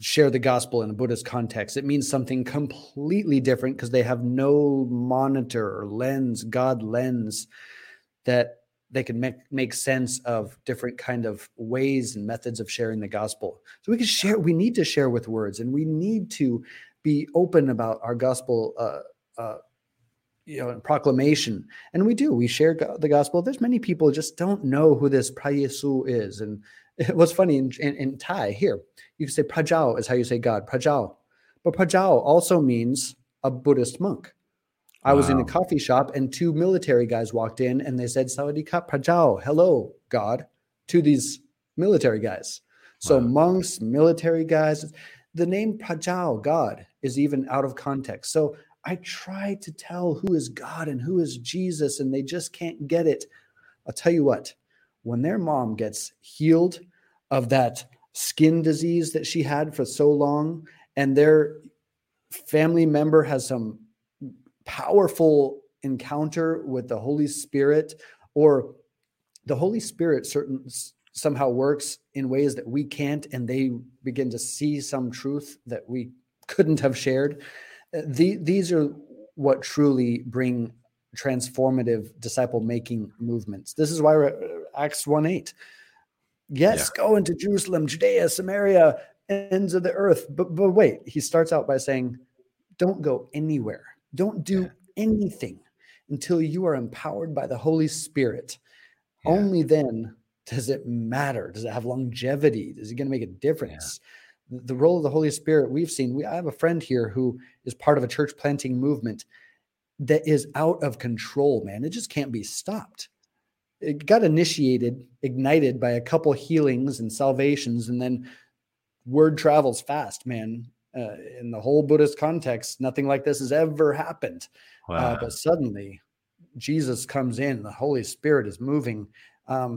share the gospel in a Buddhist context. It means something completely different because they have no monitor or lens, God lens, that they can make sense of different kind of ways and methods of sharing the gospel. So we can share. We need to share with words, and we need to be open about our gospel, proclamation. And we do. We share the gospel. There's many people just don't know who this Prayesu is. And what's funny in Thai here, you can say Prajao is how you say God, Prajao. But Prajao also means a Buddhist monk. I was in a coffee shop and two military guys walked in and they said, "Sawadee ka Prajao," hello, God, to these military guys. So monks, military guys, the name Prajao, God, is even out of context. So I try to tell who is God and who is Jesus, and they just can't get it. I'll tell you what, when their mom gets healed of that skin disease that she had for so long, and their family member has some powerful encounter with the Holy Spirit, or the Holy Spirit somehow works in ways that we can't, and they begin to see some truth that we couldn't have shared. These are what truly bring transformative disciple-making movements. This is why Acts 1:8. Go into Jerusalem, Judea, Samaria, ends of the earth. But wait, he starts out by saying, don't go anywhere. Don't do anything until you are empowered by the Holy Spirit. Yeah. Only then does it matter? Does it have longevity? Is it going to make a difference? Yeah. The role of the Holy Spirit we've seen. I have a friend here who is part of a church planting movement that is out of control, man. It just can't be stopped. it got ignited by a couple healings and salvations, and then word travels fast, man. In the whole Buddhist context, nothing like this has ever happened. Wow. But suddenly Jesus comes in, the Holy Spirit is moving.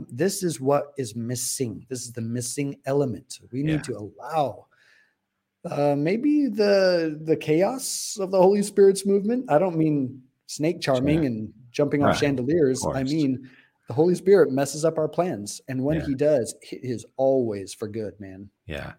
This is what is missing. This is the missing element. We need to allow maybe the chaos of the Holy Spirit's movement. I don't mean snake charming and jumping off chandeliers. I mean, the Holy Spirit messes up our plans. And when he does, it is always for good, man. Yeah.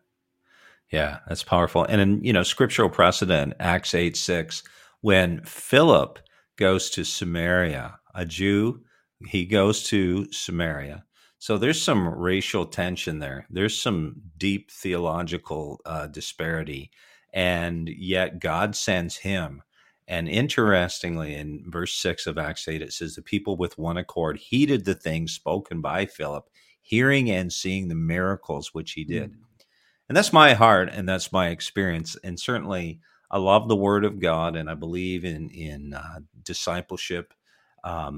Yeah, that's powerful. And in, you know, scriptural precedent, Acts 8:6, when Philip goes to Samaria, a Jew, he goes to Samaria. So there's some racial tension there. There's some deep theological disparity. And yet God sends him. And interestingly, in verse 6 of Acts 8, it says, the people with one accord heeded the things spoken by Philip, hearing and seeing the miracles which he did. Mm-hmm. And that's my heart, and that's my experience. And certainly, I love the Word of God, and I believe in discipleship.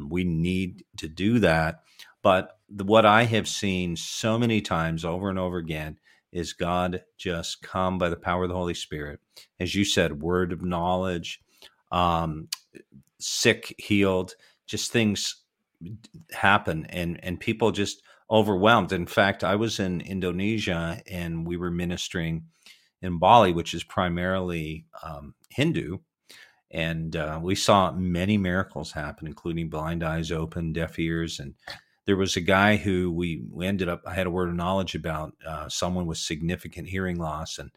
We need to do that. But what I have seen so many times over and over again is God just come by the power of the Holy Spirit. As you said, word of knowledge, sick healed, just things happen, and people just overwhelmed. In fact, I was in Indonesia, and we were ministering in Bali, which is primarily Hindu. And we saw many miracles happen, including blind eyes open, deaf ears. And there was a guy who we ended up, I had a word of knowledge about someone with significant hearing loss. And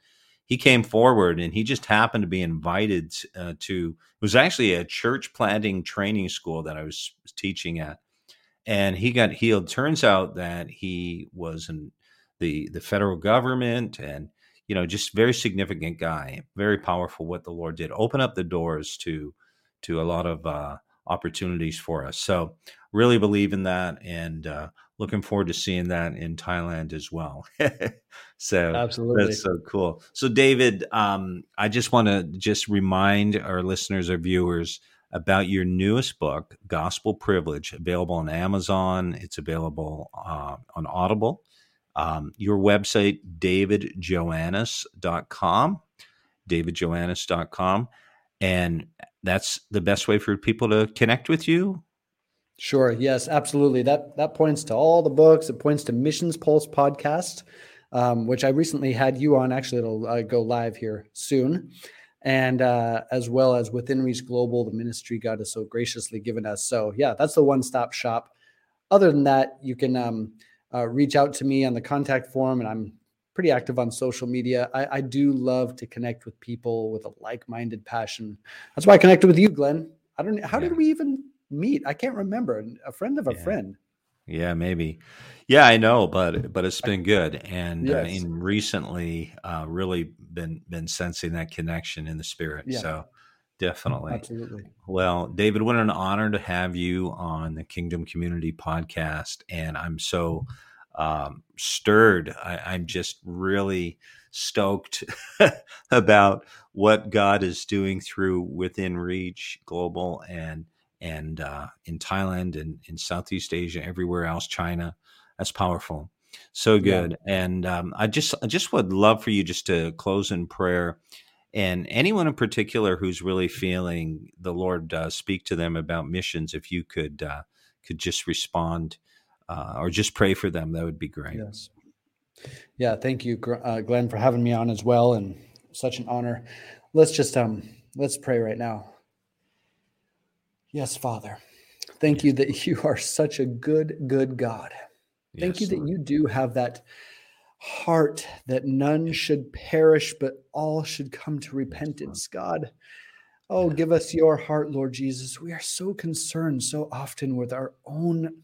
he came forward, and he just happened to be invited it was actually a church planting training school that I was teaching at. And he got healed. Turns out that he was in the federal government, and, you know, just very significant guy, very powerful what the Lord did. Open up the doors to a lot of opportunities for us. So really believe in that, and looking forward to seeing that in Thailand as well. So absolutely, that's so cool. So David, I just want to just remind our listeners, our viewers, about your newest book, Gospel Privilege, available on Amazon. It's available on Audible. Your website, davidjoannes.com, davidjoannes.com. And that's the best way for people to connect with you? Sure. Yes, absolutely. That points to all the books. It points to Missions Pulse podcast, which I recently had you on. Actually, it'll go live here soon. And as well as Within Reach Global, the ministry God has so graciously given us. So yeah, that's the one-stop shop. Other than that, you can reach out to me on the contact form, and I'm pretty active on social media. I do love to connect with people with a like-minded passion. That's why I connected with you, Glenn. I don't know, how did we even meet? I can't remember. A friend of a friend. Yeah, maybe. Yeah, I know, but it's been good. And yes. Recently, really been sensing that connection in the Spirit. Yeah. So definitely. Absolutely. Well, David, what an honor to have you on the Kingdom Community Podcast. And I'm so stirred. I'm just really stoked about what God is doing through Within Reach Global and in Thailand and in Southeast Asia, everywhere else, China. That's powerful. So good. Yeah. And I just would love for you just to close in prayer, and anyone in particular who's really feeling the Lord speak to them about missions, if you could just respond or just pray for them, that would be great. Yes. Yeah. Thank you, Glenn, for having me on as well. And such an honor. Let's just, let's pray right now. Yes, Father, thank you that you are such a good, good God. Thank you that Lord. You do have that heart that none should perish, but all should come to repentance, God. Oh, give us your heart, Lord Jesus. We are so concerned so often with our own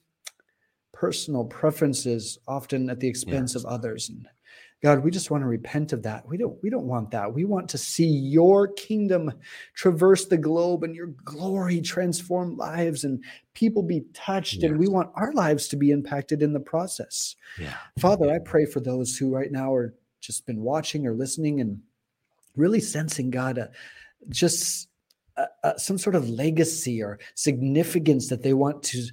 personal preferences, often at the expense of others. And God, we just want to repent of that. We don't want that. We want to see your kingdom traverse the globe, and your glory transform lives, and people be touched. Yes. And we want our lives to be impacted in the process. Yeah. Father, I pray for those who right now are just been watching or listening and really sensing, God, some sort of legacy or significance that they want to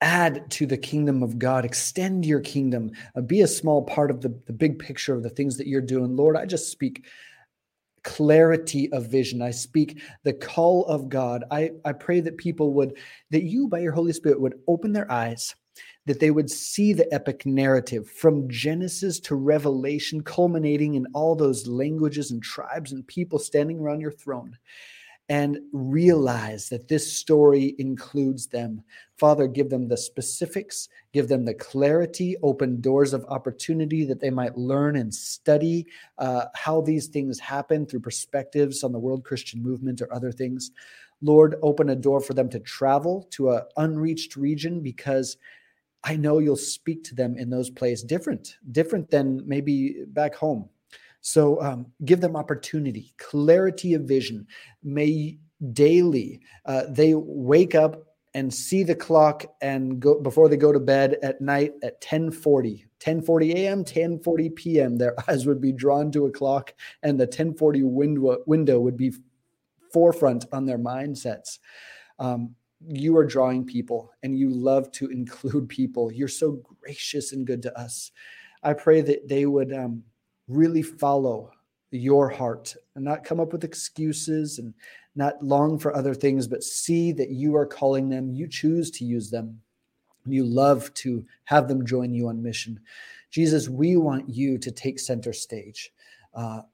add to the kingdom of God, extend your kingdom, be a small part of the big picture of the things that you're doing. Lord, I just speak clarity of vision. I speak the call of God. I pray that people would, that you by your Holy Spirit would open their eyes, that they would see the epic narrative from Genesis to Revelation, culminating in all those languages and tribes and people standing around your throne, and realize that this story includes them. Father, give them the specifics, give them the clarity, open doors of opportunity that they might learn and study how these things happen through perspectives on the World Christian Movement or other things. Lord, open a door for them to travel to an unreached region, because I know you'll speak to them in those places different than maybe back home. So give them opportunity, clarity of vision. May daily they wake up and see the clock and go before they go to bed at night at 10:40 a.m., 10:40 p.m. Their eyes would be drawn to a clock, and the 10:40 window would be forefront on their mindsets. You are drawing people, and you love to include people. You're so gracious and good to us. I pray that they would really follow your heart and not come up with excuses and not long for other things, but see that you are calling them. You choose to use them. You love to have them join you on mission. Jesus, we want you to take center stage.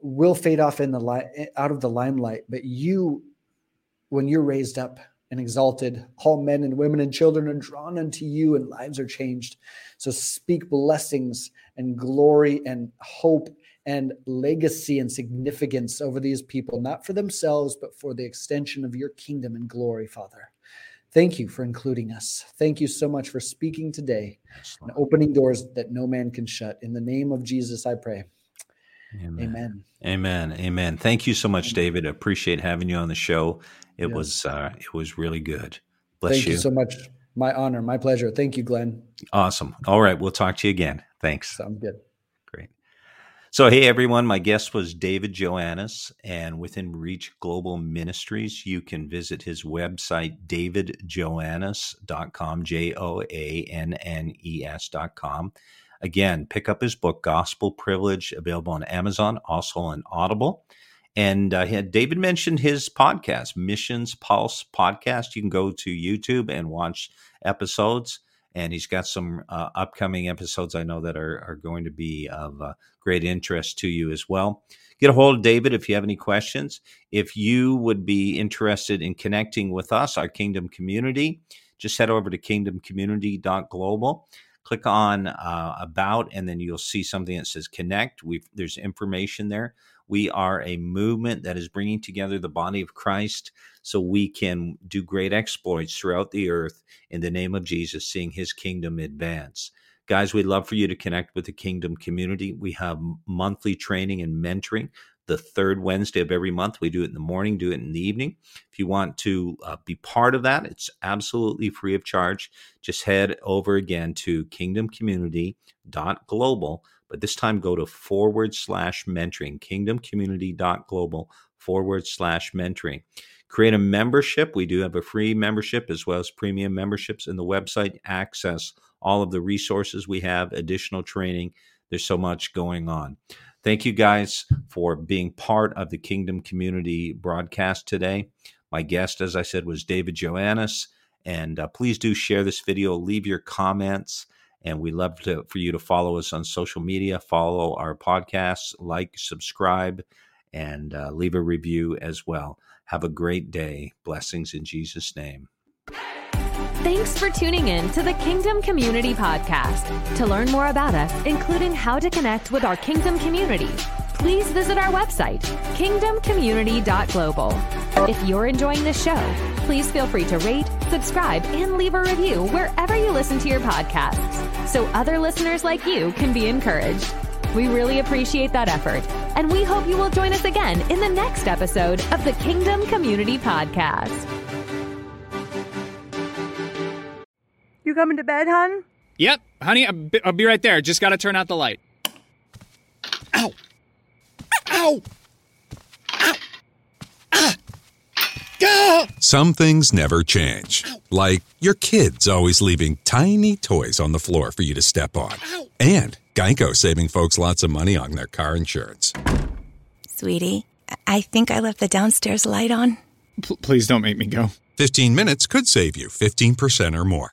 We'll fade off out of the limelight, but you, when you're raised up and exalted, all men and women and children are drawn unto you, and lives are changed. So speak blessings and glory and hope and legacy and significance over these people, not for themselves, but for the extension of your kingdom and glory, Father. Thank you for including us. Thank you so much for speaking today and opening doors that no man can shut. In the name of Jesus, I pray. Amen. Amen. Amen. Thank you so much, David. I appreciate having you on the show. It was really good. Bless you. Thank you so much. My honor. My pleasure. Thank you, Glenn. Awesome. All right. We'll talk to you again. Thanks. Sounds good. Great. So, hey, everyone. My guest was David Joannes, and Within Reach Global Ministries. You can visit his website, davidjoannes.com, Joannes.com. Again, pick up his book, Gospel Privilege, available on Amazon, also on Audible. And David mentioned his podcast, Missions Pulse podcast. You can go to YouTube and watch episodes. And he's got some upcoming episodes I know that are going to be of great interest to you as well. Get a hold of David if you have any questions. If you would be interested in connecting with us, our Kingdom Community, just head over to kingdomcommunity.global. Click on About, and then you'll see something that says Connect. There's information there. We are a movement that is bringing together the body of Christ so we can do great exploits throughout the earth in the name of Jesus, seeing his kingdom advance. Guys, we'd love for you to connect with the Kingdom Community. We have monthly training and mentoring the third Wednesday of every month. We do it in the morning, do it in the evening. If you want to be part of that, it's absolutely free of charge. Just head over again to kingdomcommunity.global, but this time go to /mentoring, kingdomcommunity.global /mentoring. Create a membership. We do have a free membership as well as premium memberships in the website. Access all of the resources we have, additional training. There's so much going on. Thank you guys for being part of the Kingdom Community broadcast today. My guest, as I said, was David Joannes. And please do share this video, leave your comments, and we love for you to follow us on social media, follow our podcasts, like, subscribe, and leave a review as well. Have a great day. Blessings in Jesus' name. Thanks for tuning in to the Kingdom Community Podcast. To learn more about us, including how to connect with our Kingdom Community, please visit our website, kingdomcommunity.global. If you're enjoying this show, please feel free to rate, subscribe, and leave a review wherever you listen to your podcasts so other listeners like you can be encouraged. We really appreciate that effort, and we hope you will join us again in the next episode of the Kingdom Community Podcast. You coming to bed, hon? Yep, honey, I'll be right there. Just gotta turn out the light. Ow! Ow! Ow! Ah! Some things never change. Like your kids always leaving tiny toys on the floor for you to step on. And Geico saving folks lots of money on their car insurance. Sweetie, I think I left the downstairs light on. Please don't make me go. 15 minutes could save you 15% or more.